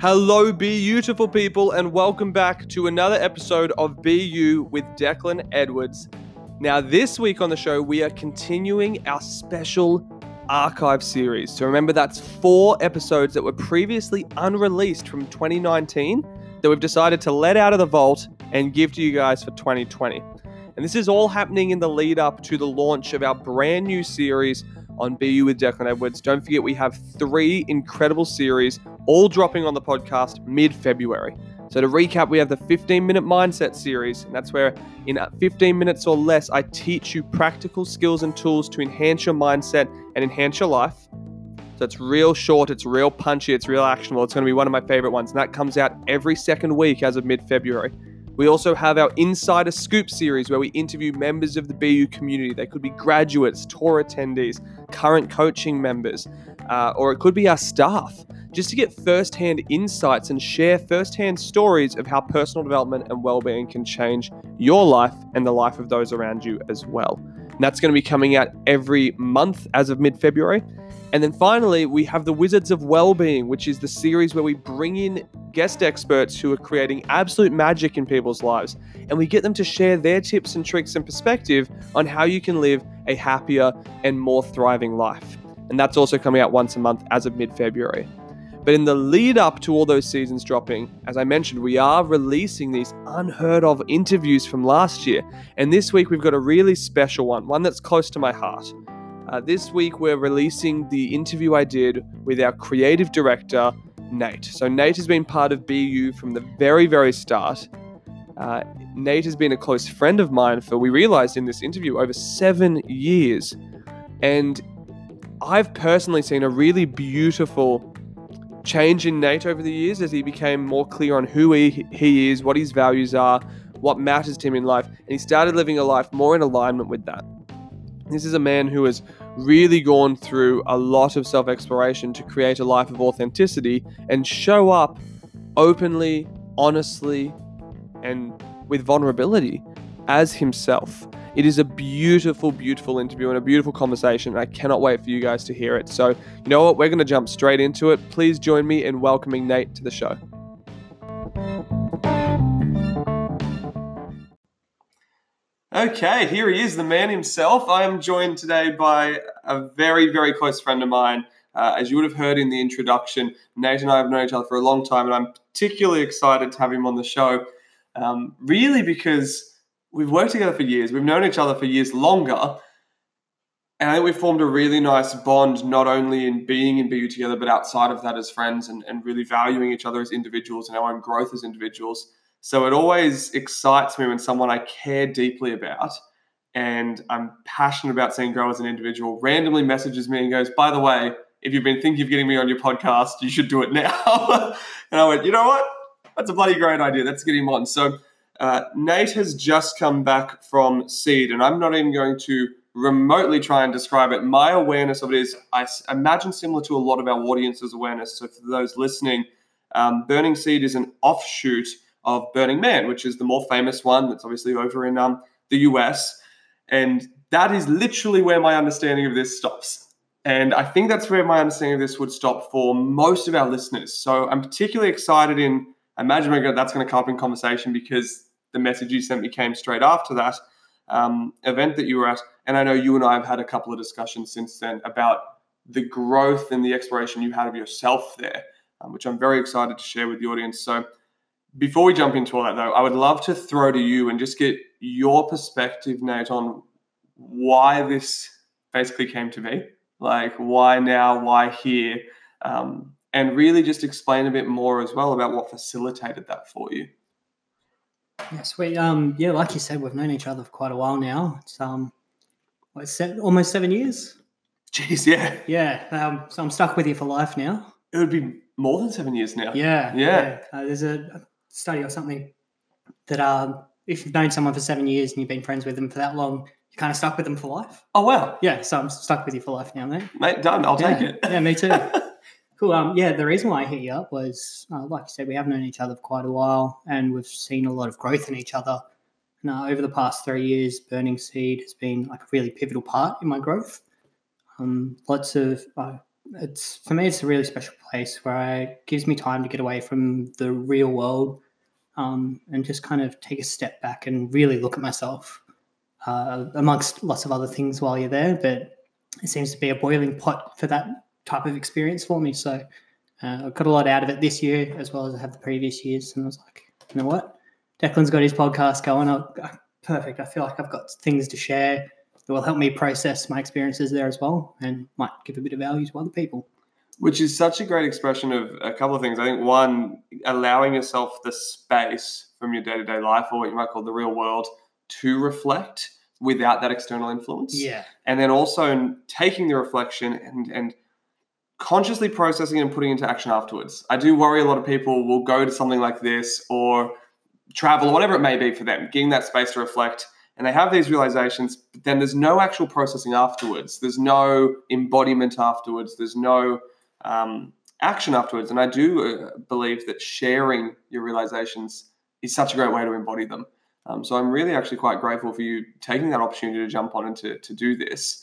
Hello, beautiful people, and welcome back to another episode of BU with Declan Edwards. Now, this week on the show, we are continuing our special archive series. So remember, that's 4 episodes that were previously unreleased from 2019 that we've decided to let out of the vault and give to you guys for 2020. And this is all happening in the lead up to the launch of our brand new series on BU with Declan Edwards. Don't forget, we have 3 incredible series, all dropping on the podcast mid-February. So to recap, we have the 15-minute mindset series, and that's where in 15 minutes or less, I teach you practical skills and tools to enhance your mindset and enhance your life. So it's real short, it's real punchy, it's real actionable. It's going to be one of my favorite ones, and that comes out every second week as of mid-February. We also have our Insider Scoop series where we interview members of the BU community. They could be graduates, tour attendees, current coaching members, or it could be our staff, just to get firsthand insights and share firsthand stories of how personal development and well-being can change your life and the life of those around you as well. And that's going to be coming out every month as of mid-February. And then finally, we have the Wizards of Wellbeing, which is the series where we bring in guest experts who are creating absolute magic in people's lives. And we get them to share their tips and tricks and perspective on how you can live a happier and more thriving life. And that's also coming out once a month as of mid-February. But in the lead up to all those seasons dropping, as I mentioned, we are releasing these unheard of interviews from last year. And this week we've got a really special one that's close to my heart. This week, we're releasing the interview I did with our creative director, Nate. So Nate has been part of BU from the very, very start. Nate has been a close friend of mine for, we realized in this interview, over 7 years. And I've personally seen a really beautiful change in Nate over the years as he became more clear on who he is, what his values are, what matters to him in life. And he started living a life more in alignment with that. This is a man who has really gone through a lot of self-exploration to create a life of authenticity and show up openly, honestly, and with vulnerability as himself. It is a beautiful, beautiful interview and a beautiful conversation. I cannot wait for you guys to hear it. So, you know what? We're going to jump straight into it. Please join me in welcoming Nate to the show. Okay, here he is, the man himself. I am joined today by a very, very close friend of mine. As you would have heard in the introduction, Nate and I have known each other for a long time, and I'm particularly excited to have him on the show, really because we've worked together for years. We've known each other for years longer, and I think we've formed a really nice bond, not only in being in BU together, but outside of that as friends and really valuing each other as individuals and our own growth as individuals. So it always excites me when someone I care deeply about and I'm passionate about seeing grow as an individual randomly messages me and goes, by the way, if you've been thinking of getting me on your podcast, you should do it now. And I went, you know what? That's a bloody great idea. Let's get him on. So Nate has just come back from Seed, and I'm not even going to remotely try and describe it. My awareness of it is, I imagine, similar to a lot of our audience's awareness. So for those listening, Burning Seed is an offshoot of Burning Man, which is the more famous one that's obviously over in the US. And that is literally where my understanding of this stops. And I think that's where my understanding of this would stop for most of our listeners. So I'm particularly excited I imagine that's going to come up in conversation because the message you sent me came straight after that event that you were at. And I know you and I have had a couple of discussions since then about the growth and the exploration you had of yourself there, which I'm very excited to share with the audience. So before we jump into all that, though, I would love to throw to you and just get your perspective, Nate, on why this basically came to be. Like, why now? Why here? And really just explain a bit more as well about what facilitated that for you. Yeah, sweet. Yeah, like you said, we've known each other for quite a while now. It's almost 7 years. Jeez, yeah. Yeah, so I'm stuck with you for life now. It would be more than 7 years now. Yeah. There's a study or something that if you've known someone for 7 years and you've been friends with them for that long, you're kind of stuck with them for life. Oh, wow. Yeah, so I'm stuck with you for life now, mate. Mate, done. I'll take it. Yeah, me too. Cool. Yeah, the reason why I hit you up was, like you said, we have known each other for quite a while and we've seen a lot of growth in each other. And over the past 3 years, Burning Seed has been like a really pivotal part in my growth. Lots of it's for me, it's a really special place where it gives me time to get away from the real world and just kind of take a step back and really look at myself amongst lots of other things while you're there. But it seems to be a boiling pot for that type of experience for me. So I got a lot out of it this year as well as I have the previous years. And I was like, you know what? Declan's got his podcast going. Perfect. I feel like I've got things to share that will help me process my experiences there as well and might give a bit of value to other people. Which is such a great expression of a couple of things. I think one, allowing yourself the space from your day-to-day life or what you might call the real world to reflect without that external influence. Yeah. And then also taking the reflection and consciously processing and putting into action afterwards. I do worry a lot of people will go to something like this or travel or whatever it may be for them, getting that space to reflect. And they have these realizations, but then there's no actual processing afterwards. There's no embodiment afterwards. There's no action afterwards. And I do believe that sharing your realizations is such a great way to embody them. So I'm really actually quite grateful for you taking that opportunity to jump on and to do this.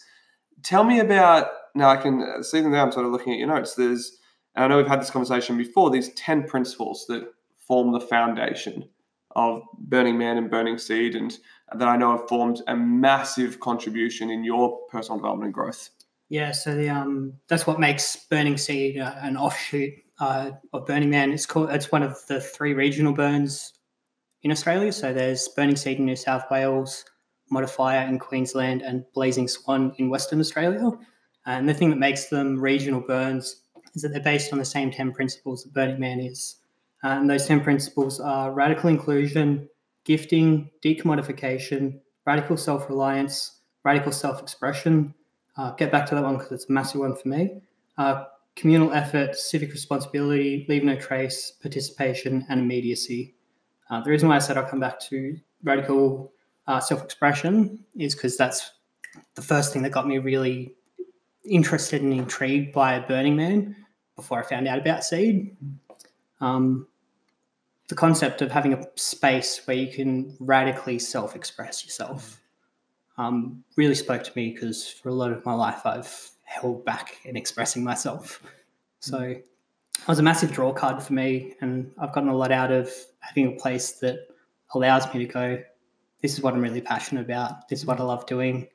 Tell me about, now I can see them there, I'm sort of looking at your notes. There's, and I know we've had this conversation before, these 10 principles that form the foundation of Burning Man and Burning Seed, and that I know have formed a massive contribution in your personal development and growth. Yeah, so that's what makes Burning Seed an offshoot of Burning Man. It's one of the three regional burns in Australia. So there's Burning Seed in New South Wales, Modifier in Queensland, and Blazing Swan in Western Australia. And the thing that makes them regional burns is that they're based on the same 10 principles that Burning Man is. And those 10 principles are radical inclusion, gifting, decommodification, radical self-reliance, radical self-expression. Get back to that one because it's a massive one for me. Communal effort, civic responsibility, leave no trace, participation, and immediacy. The reason why I said I'll come back to radical self-expression is because that's the first thing that got me really interested and intrigued by Burning Man before I found out about Seed. The concept of having a space where you can radically self-express yourself really spoke to me because for a lot of my life I've held back in expressing myself. So it was a massive draw card for me, and I've gotten a lot out of having a place that allows me to go, this is what I'm really passionate about, this is what I love doing,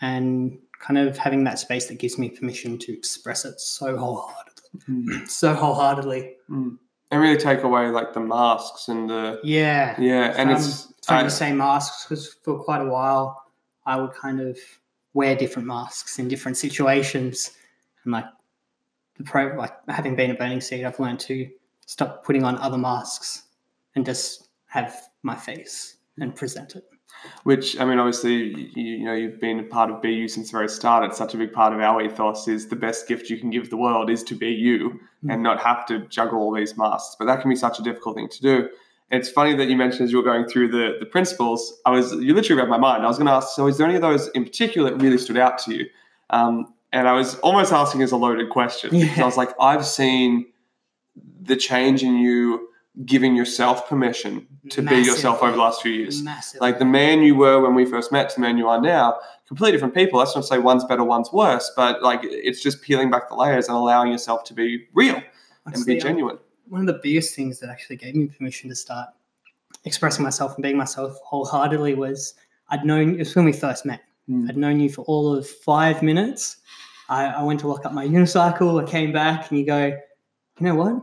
and kind of having that space that gives me permission to express it so wholeheartedly. Mm. And really take away like the masks and the... Yeah. And it's the same masks because for quite a while I would kind of wear different masks in different situations. And having been at Burning Seed, I've learned to stop putting on other masks and just have my face and present it. Which, I mean, obviously, you've been a part of BU since the very start. It's such a big part of our ethos is the best gift you can give the world is to be you and not have to juggle all these masks. But that can be such a difficult thing to do. And it's funny that you mentioned as you were going through the principles, you literally read my mind. I was going to ask, so is there any of those in particular that really stood out to you? And I was almost asking as a loaded question. Yeah. Because I was like, I've seen the change in you giving yourself permission to be yourself over the last few years. Massively. Like the man you were when we first met to the man you are now, completely different people. That's not to say one's better, one's worse, but like it's just peeling back the layers and allowing yourself to be real and be genuine. One of the biggest things that actually gave me permission to start expressing myself and being myself wholeheartedly was it was when we first met. Mm. I'd known you for all of 5 minutes. I went to lock up my unicycle. I came back and you go, you know what?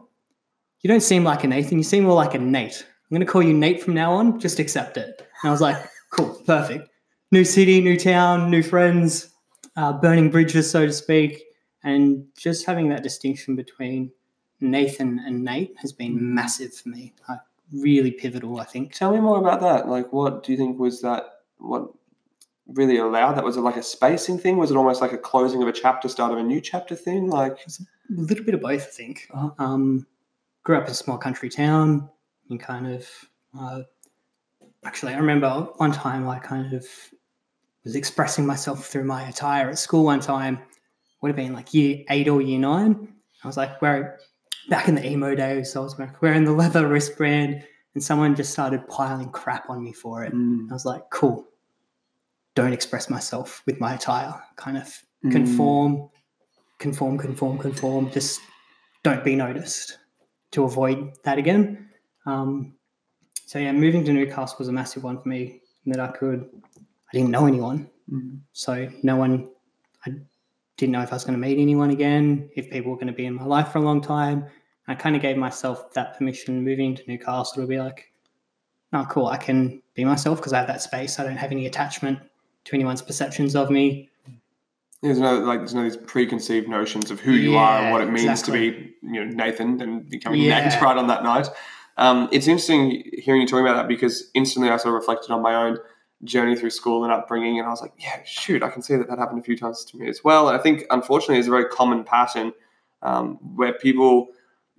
You don't seem like a Nathan, you seem more like a Nate. I'm going to call you Nate from now on, just accept it. And I was like, cool, perfect. New city, new town, new friends, burning bridges, so to speak. And just having that distinction between Nathan and Nate has been massive for me, like really pivotal, I think. Tell me more about that. Like what do you think was that, what really allowed that? Was it like a spacing thing? Was it almost like a closing of a chapter, start of a new chapter thing? Like it's a little bit of both, I think. Uh-huh. Grew up in a small country town and kind of I remember one time I kind of was expressing myself through my attire at school one time. Would have been like year 8 or year 9. I was like back in the emo days, so I was wearing the leather wristband and someone just started piling crap on me for it. Mm. I was like, cool, don't express myself with my attire, kind of conform. conform, just don't be noticed, to avoid that again. So yeah, moving to Newcastle was a massive one for me, in that I didn't know anyone. Mm-hmm. So I didn't know if I was going to meet anyone again, if people were going to be in my life for a long time. I kind of gave myself that permission moving to Newcastle to be like, oh, cool, I can be myself because I have that space. I don't have any attachment to anyone's perceptions of me. There's no these preconceived notions of who you are and what it means to be, Nathan and becoming Nate right on that night. It's interesting hearing you talking about that, because instantly I sort of reflected on my own journey through school and upbringing, and I was like, I can see that happened a few times to me as well. And I think, unfortunately, it's a very common pattern where people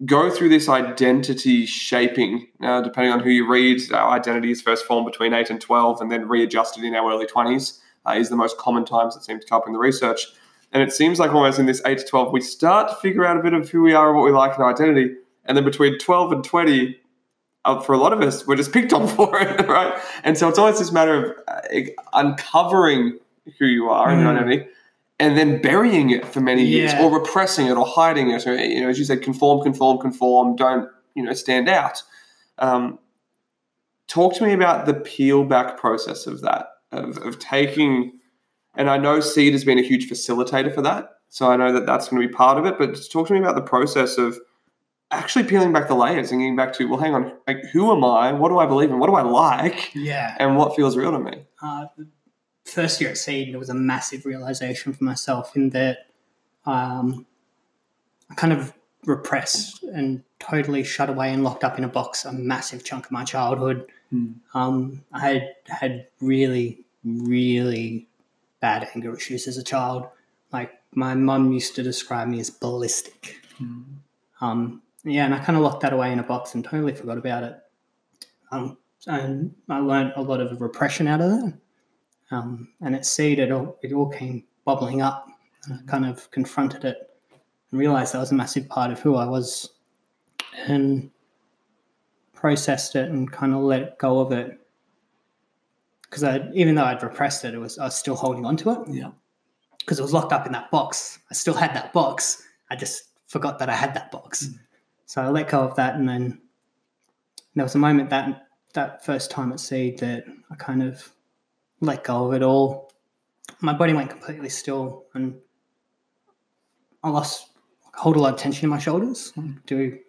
go through this identity shaping. Now, depending on who you read, our identity is first formed between 8 and 12 and then readjusted in our early 20s is the most common times that seem to come up in the research. And it seems like almost in this 8 to 12, we start to figure out a bit of who we are and what we like in our identity. And then between 12 and 20, for a lot of us, we're just picked on for it, right? And so it's always this matter of uncovering who you are and your identity, and then burying it for many years, or repressing it, or hiding it, or, as you said, conform, don't, stand out. Talk to me about the peel back process of that, of taking, and I know Seed has been a huge facilitator for that, so I know that that's going to be part of it, but just talk to me about the process of actually peeling back the layers and getting back to, well, hang on, like, who am I? What do I believe in? What do I like? Yeah. And what feels real to me? First year at Seed, there was a massive realization for myself in that I kind of repressed and totally shut away and locked up in a box a massive chunk of my childhood. I had really, really bad anger issues as a child. Like, my mum used to describe me as ballistic. And I kind of locked that away in a box and totally forgot about it. And I learned a lot of repression out of that. And at Seed, it all came bubbling up. And I kind of confronted it and realised that was a massive part of who I was, and processed it and kind of let go of it. Because even though I'd repressed it, I was still holding on to it. Yeah. Because it was locked up in that box. I still had that box. I just forgot that I had that box. So I let go of that, and then there was a moment that first time at Seed that I kind of let go of it all. My body went completely still, and I hold a lot of tension in my shoulders. It's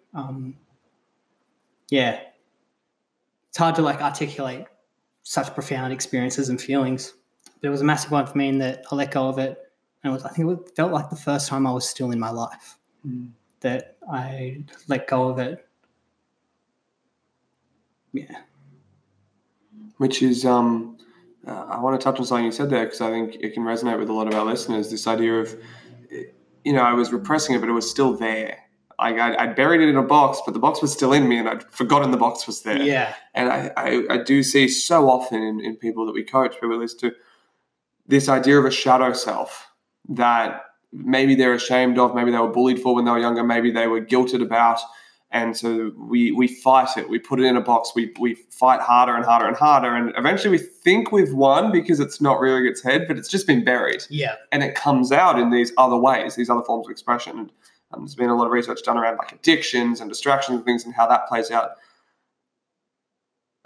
hard to articulate such profound experiences and feelings, but it was a massive one for me in that I let go of it, and it felt like the first time I was still in my life. That I let go of it. Yeah. Which is, I want to touch on something you said there, because I think it can resonate with a lot of our listeners, this idea of, I was repressing it, but it was still there. Like, I buried it in a box, but the box was still in me, and I'd forgotten the box was there. Yeah. And I do see so often in people that we coach, people listen to, this idea of a shadow self that maybe they're ashamed of, maybe they were bullied for when they were younger, maybe they were guilted about, and so we fight it, we put it in a box, we fight harder and harder and harder, and eventually we think we've won because it's not rearing its head, but it's just been buried. Yeah. And it comes out in these other ways, these other forms of expression. And there's been a lot of research done around addictions and distractions and things and how that plays out.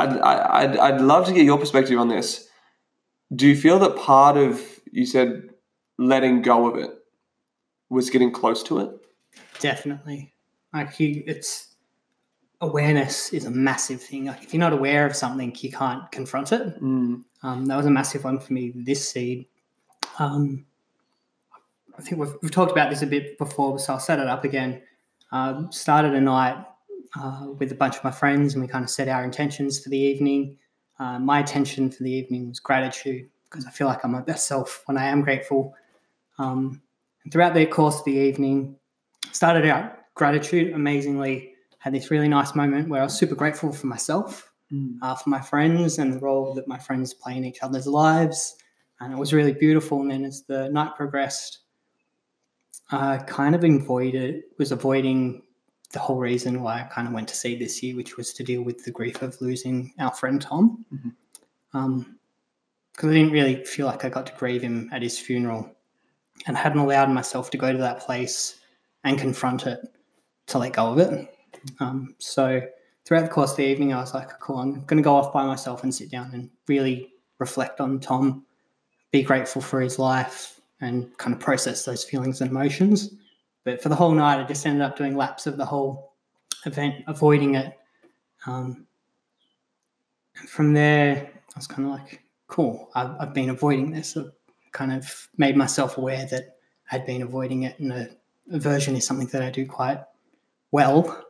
I'd love to get your perspective on this. Do you feel that part of, you said, letting go of it was getting close to it? Definitely. Awareness is a massive thing. If you're not aware of something, you can't confront it. That was a massive one for me, this Seed. I think we've talked about this a bit before, so I'll set it up again. Started a night with a bunch of my friends, and we kind of set our intentions for the evening. My intention for the evening was gratitude, because I feel like I'm my best self when I am grateful. And throughout the course of the evening, started out gratitude, amazingly, had this really nice moment where I was super grateful for myself, for my friends, and the role that my friends play in each other's lives. And it was really beautiful. And then as the night progressed, I kind of was avoiding the whole reason why I kind of went to Seed this year, which was to deal with the grief of losing our friend Tom. Because I didn't really feel like I got to grieve him at his funeral. and I hadn't allowed myself to go to that place and confront it to let go of it. So throughout the course of the evening, I was like, cool, I'm going to go off by myself and sit down and really reflect on Tom, be grateful for his life and kind of process those feelings and emotions. But for the whole night, I just ended up doing laps of the whole event, avoiding it. And from there, I was kind of like, cool, I've been avoiding this. I kind of made myself aware that I'd been avoiding it, and aversion is something that I do quite well.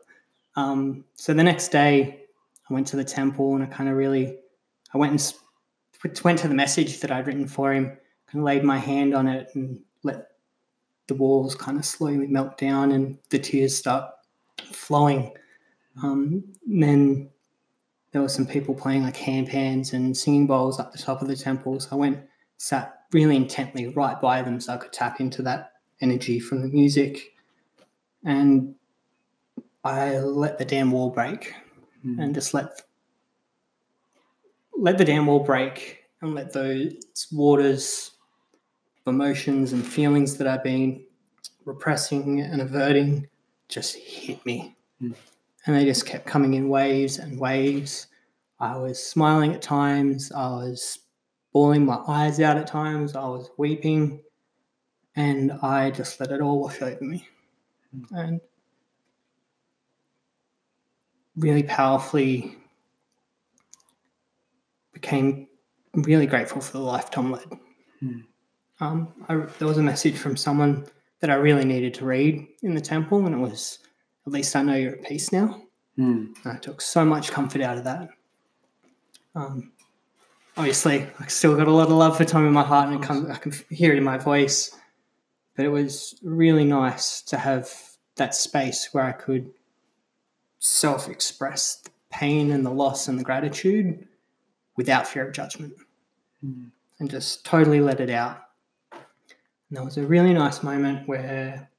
So the next day I went to the temple, and I went to the message that I'd written for him, kind of laid my hand on it and let the walls kind of slowly melt down and the tears start flowing. Then there were some people playing like handpans and singing bowls up the top of the temple. So I went, sat really intently right by them so I could tap into that energy from the music. And I let the damn wall break and just let the damn wall break and let those waters of emotions and feelings that I've been repressing and averting just hit me. And they just kept coming in waves and waves. I was smiling at times. I was bawling my eyes out at times. I was weeping. And I just let it all wash over me. And really powerfully became really grateful for the life Tom led. There was a message from someone that I really needed to read in the temple, and it was, at least I know you're at peace now. And I took so much comfort out of that. Obviously, I still got a lot of love for Tom in my heart, and I can hear it in my voice, but it was really nice to have that space where I could self-express the pain and the loss and the gratitude without fear of judgment, and just totally let it out. And there was a really nice moment where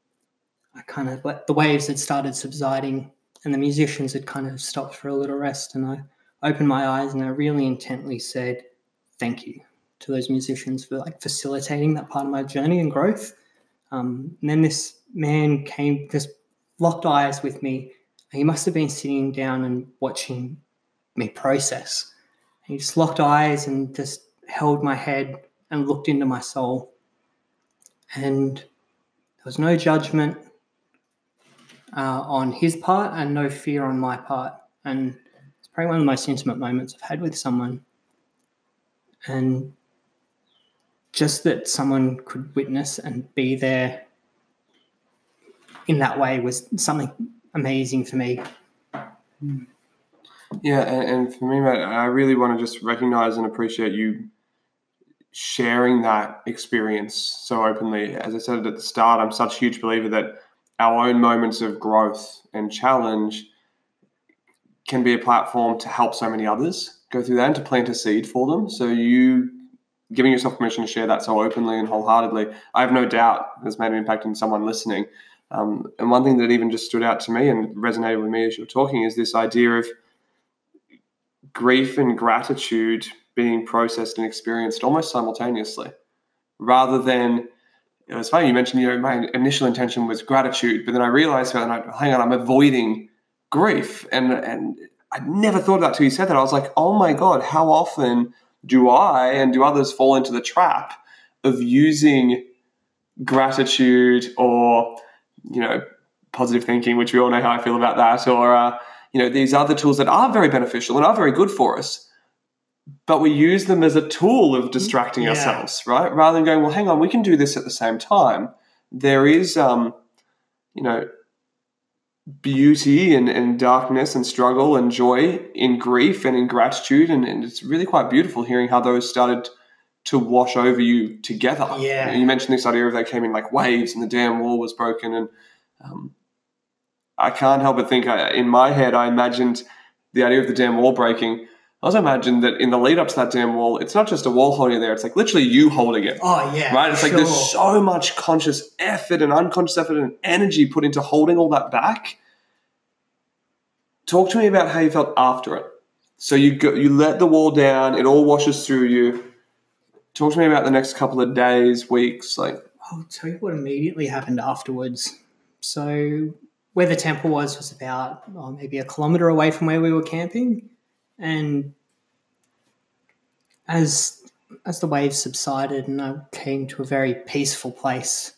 I kind of let the waves had started subsiding and the musicians had kind of stopped for a little rest, and I opened my eyes and I really intently said thank you to those musicians for like facilitating that part of my journey and growth. And then this man came, just locked eyes with me. He must have been sitting down and watching me process. And he just locked eyes and just held my head and looked into my soul. And there was no judgment on his part and no fear on my part. And it's probably one of the most intimate moments I've had with someone. And just that someone could witness and be there in that way was something amazing for me. Yeah, and for me, mate, I really want to just recognize and appreciate you sharing that experience so openly. As I said at the start, I'm such a huge believer that our own moments of growth and challenge can be a platform to help so many others go through that and to plant a seed for them. So you giving yourself permission to share that so openly and wholeheartedly, I have no doubt has made an impact on someone listening. And one thing that even just stood out to me and resonated with me as you were talking is this idea of grief and gratitude being processed and experienced almost simultaneously, rather than, it was funny, you mentioned, my initial intention was gratitude, but then I realized, hang on, I'm avoiding grief. And I never thought of that till you said that. I was like, oh my God, how often do I and do others fall into the trap of using gratitude or positive thinking, which we all know how I feel about that, or, these other tools that are very beneficial and are very good for us, but we use them as a tool of distracting ourselves, right? Rather than going, well, hang on, we can do this at the same time. There is, beauty and darkness and struggle and joy in grief and in gratitude. And it's really quite beautiful hearing how those started to wash over you together. Yeah. You mentioned this idea of they came in like waves and the damn wall was broken. And I can't help but think, in my head, I imagined the idea of the damn wall breaking. I also imagined that in the lead up to that damn wall, it's not just a wall holding you there. It's like literally you holding it. Oh, yeah. Right? It's like there's so much conscious effort and unconscious effort and energy put into holding all that back. Talk to me about how you felt after it. So you let the wall down. It all washes through you. Talk to me about the next couple of days, weeks, like I'll tell you what immediately happened afterwards. So where the temple was about maybe a kilometre away from where we were camping, and as the waves subsided and I came to a very peaceful place,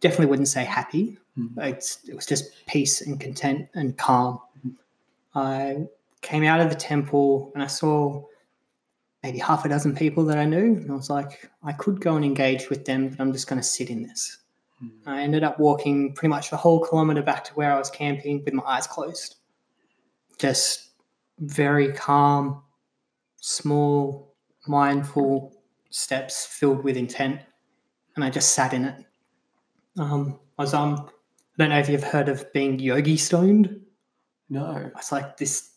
definitely wouldn't say happy. It was just peace and content and calm. I came out of the temple and I saw maybe half a dozen people that I knew, and I was like, I could go and engage with them, but I'm just going to sit in this. I ended up walking pretty much the whole kilometre back to where I was camping with my eyes closed. Just very calm, small, mindful steps filled with intent, and I just sat in it. I don't know if you've heard of being yogi stoned. No. It's like this,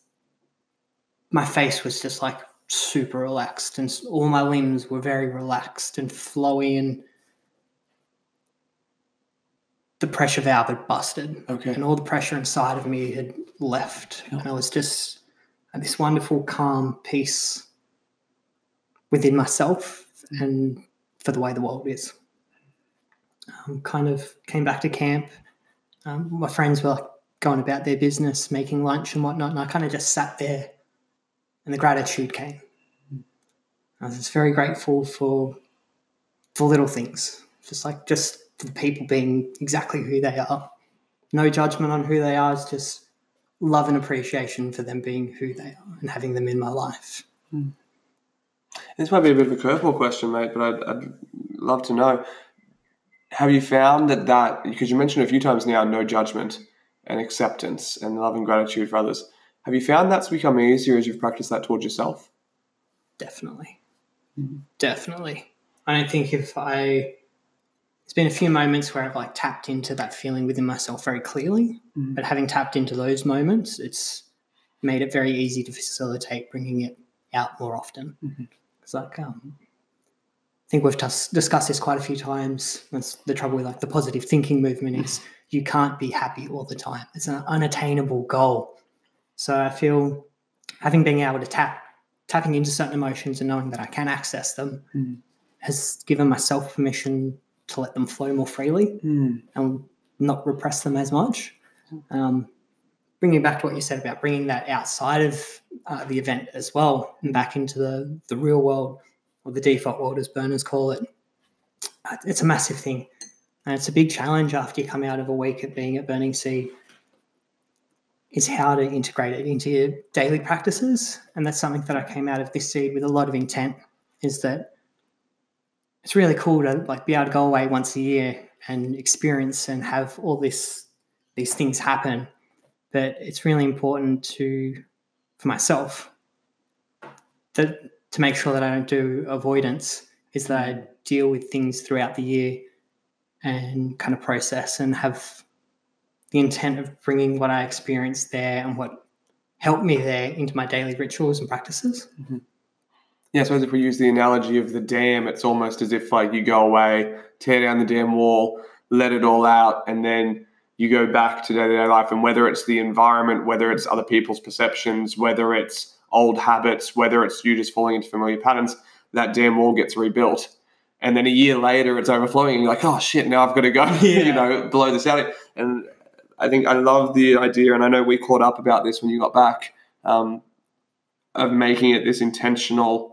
my face was just like super relaxed, and all my limbs were very relaxed and flowy, and the pressure valve had busted. Okay. And all the pressure inside of me had left. Yep. And I was just at this wonderful calm peace within myself and for the way the world is. Kind of came back to camp. My friends were like going about their business, making lunch and whatnot, and I kind of just sat there, and the gratitude came. I was just very grateful for little things, just for the people being exactly who they are. No judgment on who they are, it's just love and appreciation for them being who they are and having them in my life. This might be a bit of a curveball question, mate, but I'd love to know. Have you found that, because you mentioned a few times now, no judgment and acceptance and love and gratitude for others, have you found that's become easier as you've practiced that towards yourself? Definitely. Mm-hmm. Definitely. I don't think there's been a few moments where I've like tapped into that feeling within myself very clearly, but having tapped into those moments, it's made it very easy to facilitate bringing it out more often. Mm-hmm. It's like, I think we've discussed this quite a few times. That's the trouble with like the positive thinking movement is you can't be happy all the time. It's an unattainable goal. So I feel having been able to tapping into certain emotions and knowing that I can access them has given myself permission to let them flow more freely and not repress them as much. Bringing back to what you said about bringing that outside of the event as well and back into the real world, or the default world, as burners call it. It's a massive thing. And it's a big challenge after you come out of a week of being at Burning Sea, is how to integrate it into your daily practices. And that's something that I came out of this seed with a lot of intent, is that it's really cool to like be able to go away once a year and experience and have all these things happen. But it's really important for myself, that to make sure that I don't do avoidance, is that I deal with things throughout the year and kind of process and have the intent of bringing what I experienced there and what helped me there into my daily rituals and practices. Mm-hmm. Yeah, I suppose if we use the analogy of the dam, it's almost as if like you go away, tear down the dam wall, let it all out, and then you go back to day-to-day life. And whether it's the environment, whether it's other people's perceptions, whether it's old habits, whether it's you just falling into familiar patterns, that damn wall gets rebuilt. And then a year later, it's overflowing and you're like, oh shit, now I've got to go, blow this out. And I think I love the idea, and I know we caught up about this when you got back, of making it this intentional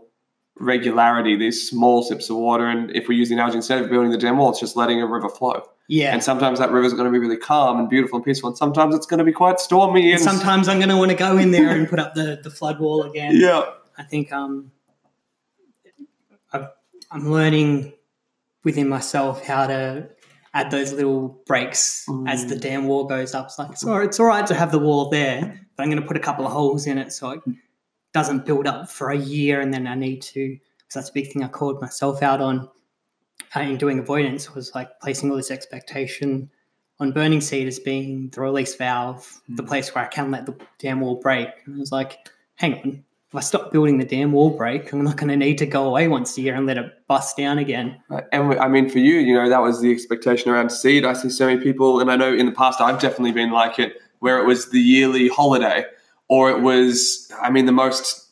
regularity, these small sips of water. And if we use the analogy, instead of building the damn wall, it's just letting a river flow. Yeah. And sometimes that river's going to be really calm and beautiful and peaceful, and sometimes it's going to be quite stormy. And sometimes I'm going to want to go in there and put up the flood wall again. Yeah. I think I'm learning within myself how to add those little breaks as the dam wall goes up. It's like, it's all right to have the wall there, but I'm going to put a couple of holes in it so it doesn't build up for a year, and then I need to, because that's a big thing I called myself out on. In doing avoidance was like placing all this expectation on Burning Seed as being the release valve, the place where I can let the dam wall break. And I was like, hang on, if I stop building the dam wall break, I'm not going to need to go away once a year and let it bust down again. And I mean, for you, that was the expectation around Seed. I see so many people, and I know in the past I've definitely been like it, where it was the yearly holiday, or it was, the most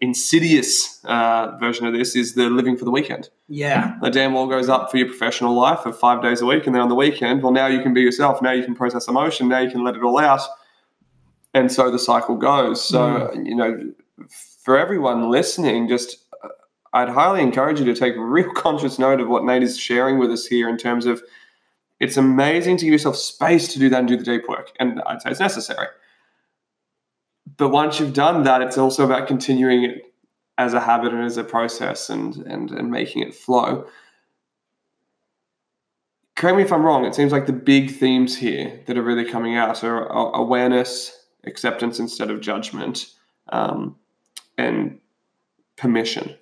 insidious version of this is the living for the weekend. Yeah. The damn wall goes up for your professional life of 5 days a week, and then on the weekend, well, now you can be yourself. Now you can process emotion. Now you can let it all out. And so the cycle goes. So, you know, for everyone listening, just I'd highly encourage you to take real conscious note of what Nate is sharing with us here in terms of it's amazing to give yourself space to do that and do the deep work. And I'd say it's necessary. But once you've done that, it's also about continuing it as a habit and as a process and making it flow. Correct me if I'm wrong. It seems like the big themes here that are really coming out are awareness, acceptance instead of judgment, and permission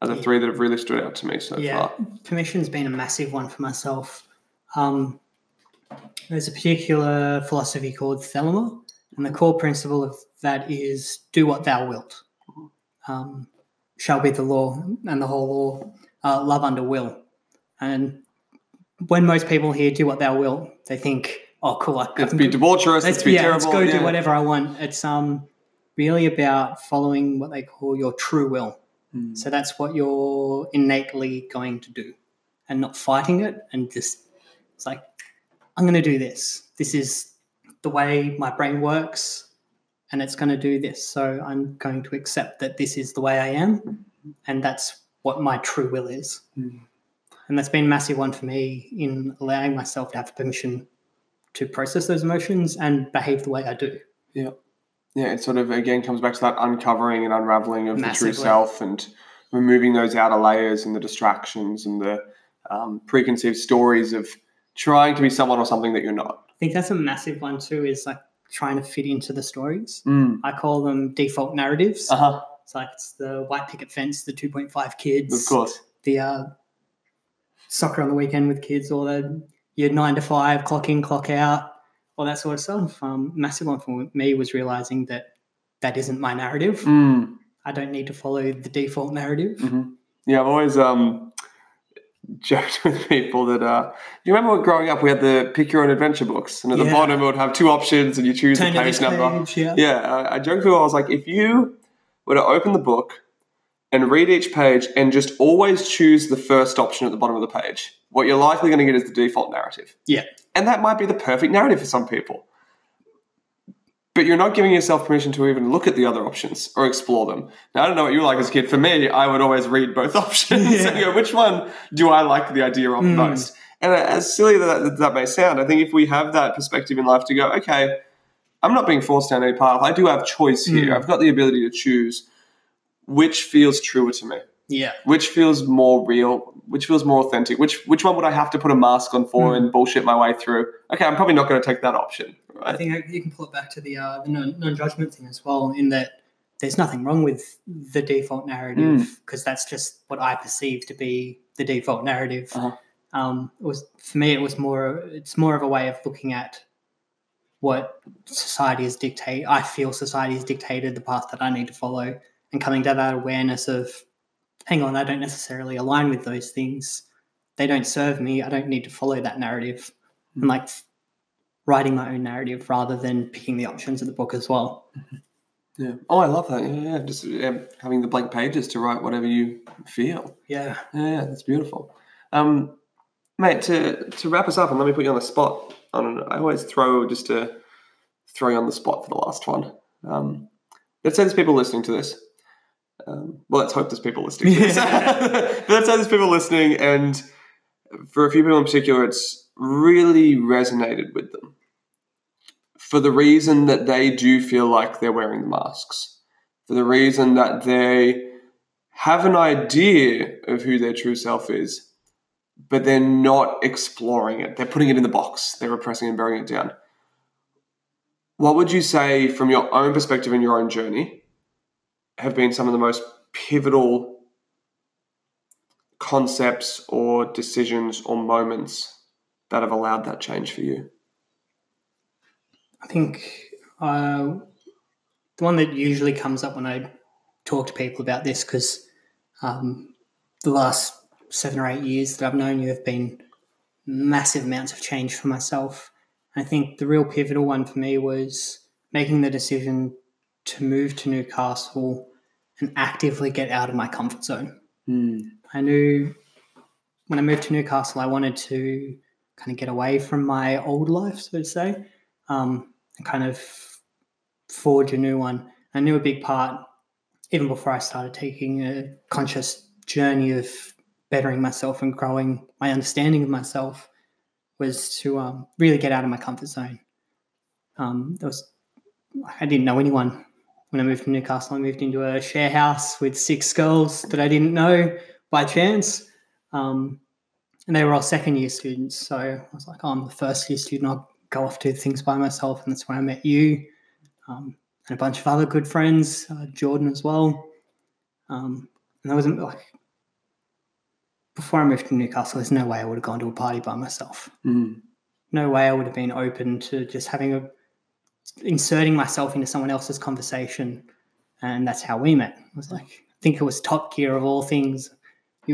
are the three that have really stood out to me so far. Permission's been a massive one for myself. There's a particular philosophy called Thelema, and the core principle of that is do what thou wilt, shall be the law, and the whole law, love under will. And when most people hear do what thou wilt, they think, oh, cool. Let's be debaucherous. Let's be terrible. Let's go do whatever I want. It's really about following what they call your true will. So that's what you're innately going to do and not fighting it, and just it's like, I'm going to do this. This is the way my brain works and it's going to do this. So I'm going to accept that this is the way I am and that's what my true will is. And that's been a massive one for me in allowing myself to have permission to process those emotions and behave the way I do. Yeah. Yeah, it sort of, again, comes back to that uncovering and unraveling of massively. The true self and removing those outer layers and the distractions and the preconceived stories of trying to be someone or something that you're not. I think that's a massive one too, is like trying to fit into the stories. I call them default narratives. It's like it's the white picket fence, the 2.5 kids. Of course. The soccer on the weekend with kids, or the your 9 to 5, clock in, clock out. All that sort of stuff. Massive one for me was realizing that isn't my narrative. I don't need to follow the default narrative. Yeah, I've always joked with people that you remember growing up we had the pick your own adventure books, and at the bottom it would have two options and you choose the page number. I joked with people, I was like, if you were to open the book and read each page and just always choose the first option at the bottom of the page, what you're likely going to get is the default narrative. Yeah. And that might be the perfect narrative for some people. But you're not giving yourself permission to even look at the other options or explore them. Now, I don't know what you were like as a kid. For me, I would always read both options and go, which one do I like the idea of most? And as silly that that may sound, I think if we have that perspective in life to go, okay, I'm not being forced down any path. I do have choice here. I've got the ability to choose. Which feels truer to me? Yeah. Which feels more real? Which feels more authentic? Which one would I have to put a mask on for and bullshit my way through? Okay, I'm probably not going to take that option. Right? I think you can pull it back to the non-judgment thing as well, in that there's nothing wrong with the default narrative, because that's just what I perceive to be the default narrative. It's more of a way of looking at what society has dictated. I feel society has dictated the path that I need to follow. And coming to that awareness of, hang on, I don't necessarily align with those things. They don't serve me. I don't need to follow that narrative. And like writing my own narrative rather than picking the options of the book as well. Yeah. Oh, I love that. Yeah. Just having the blank pages to write whatever you feel. Yeah. Yeah, that's beautiful. Mate, to wrap us up, and let me put you on the spot. I always throw you on the spot for the last one. Let's say there's people listening to this. Let's hope there's people listening to this. But let's say there's people listening, and for a few people in particular, it's really resonated with them for the reason that they do feel like they're wearing the masks, for the reason that they have an idea of who their true self is, but they're not exploring it. They're putting it in the box. They're repressing and burying it down. What would you say, from your own perspective and your own journey, have been some of the most pivotal concepts or decisions or moments that have allowed that change for you? I think the one that usually comes up when I talk to people about this, because the last 7 or 8 years that I've known you have been massive amounts of change for myself. I think the real pivotal one for me was making the decision to move to Newcastle and actively get out of my comfort zone. I knew when I moved to Newcastle, I wanted to kind of get away from my old life, so to say, and kind of forge a new one. I knew a big part, even before I started taking a conscious journey of bettering myself and growing my understanding of myself, was to really get out of my comfort zone. I didn't know anyone. When I moved to Newcastle, I moved into a share house with six girls that I didn't know by chance. And they were all second-year students. So I was like, oh, I'm the first-year student. I'll go off, do things by myself. And that's when I met you and a bunch of other good friends, Jordan as well. And I wasn't like, before I moved to Newcastle, there's no way I would have gone to a party by myself. No way I would have been open to just having inserting myself into someone else's conversation. And that's how we met. I was like, I think it was Top Gear of all things. I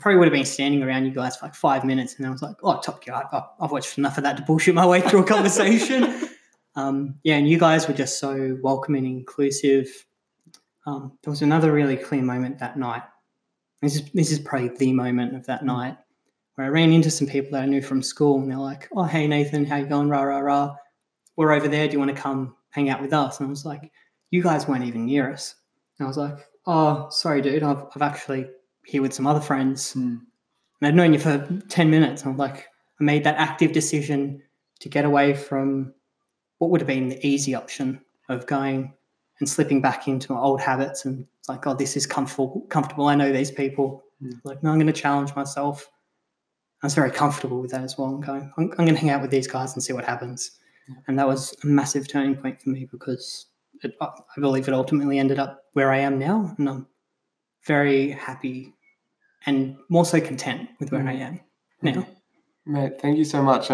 probably would have been standing around you guys for like 5 minutes, and I was like, oh, Top Gear, I've watched enough of that to bullshit my way through a conversation. Yeah, and you guys were just so welcoming and inclusive. There was another really clear moment that night. This is probably the moment of that night where I ran into some people that I knew from school, and they're like, oh, hey, Nathan, how you going? Rah, rah, rah. We're over there. Do you want to come hang out with us? And I was like, you guys weren't even near us. And I was like, oh, sorry, dude. I've actually here with some other friends. And I'd known you for 10 minutes. And I'm like, I made that active decision to get away from what would have been the easy option of going and slipping back into my old habits, and it's like, oh, this is comfortable. I know these people. Like, no, I'm going to challenge myself. I was very comfortable with that as well. I'm going to hang out with these guys and see what happens. And that was a massive turning point for me, because I believe it ultimately ended up where I am now, and I'm very happy and more so content with where I am now. Mate, thank you so much.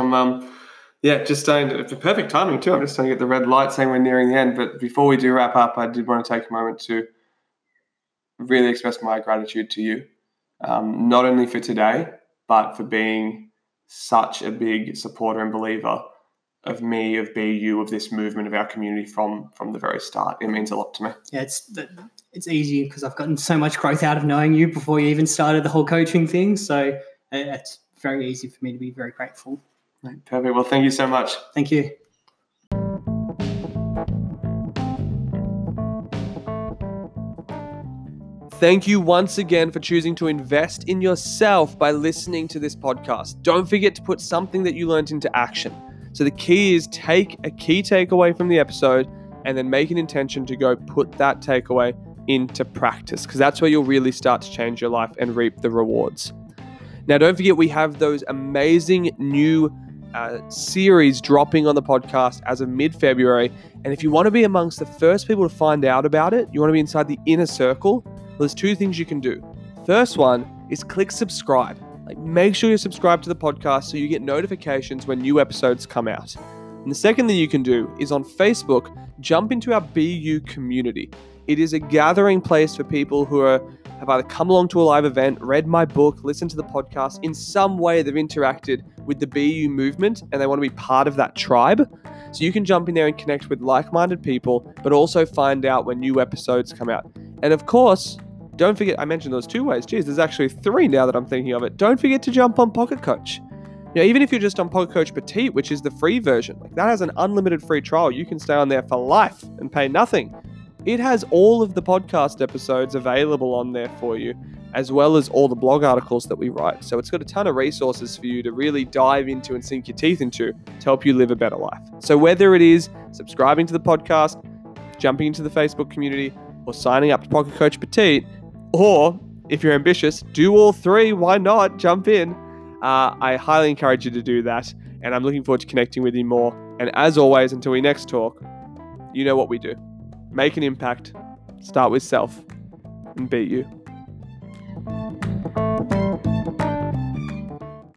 Yeah, just staying – the perfect timing too. I'm just trying to get the red light saying we're nearing the end. But before we do wrap up, I did want to take a moment to really express my gratitude to you, not only for today, but for being such a big supporter and believer of me, of BU, of this movement, of our community from the very start. It means a lot to me. Yeah, it's easy because I've gotten so much growth out of knowing you before you even started the whole coaching thing. So it's very easy for me to be very grateful. Perfect. Well, thank you so much. Thank you. Thank you once again for choosing to invest in yourself by listening to this podcast. Don't forget to put something that you learned into action. So the key is take a key takeaway from the episode and then make an intention to go put that takeaway into practice, because that's where you'll really start to change your life and reap the rewards. Now, don't forget, we have those amazing new series dropping on the podcast as of mid-February. And if you want to be amongst the first people to find out about it, you want to be inside the inner circle, well, there's two things you can do. First one is click subscribe. Like, make sure you're subscribed to the podcast so you get notifications when new episodes come out. And the second thing you can do is on Facebook, jump into our BU community. It is a gathering place for people who have either come along to a live event, read my book, listened to the podcast. In some way, they've interacted with the BU movement and they want to be part of that tribe. So you can jump in there and connect with like-minded people, but also find out when new episodes come out. And of course, don't forget, I mentioned those two ways. Geez, there's actually three now that I'm thinking of it. Don't forget to jump on Pocket Coach. You know, even if you're just on Pocket Coach Petite, which is the free version, like that has an unlimited free trial. You can stay on there for life and pay nothing. It has all of the podcast episodes available on there for you, as well as all the blog articles that we write. So it's got a ton of resources for you to really dive into and sink your teeth into to help you live a better life. So whether it is subscribing to the podcast, jumping into the Facebook community, or signing up to Pocket Coach Petite, or if you're ambitious, do all three. Why not? Jump in. I highly encourage you to do that. And I'm looking forward to connecting with you more. And as always, until we next talk, you know what we do. Make an impact, start with self, and beat you.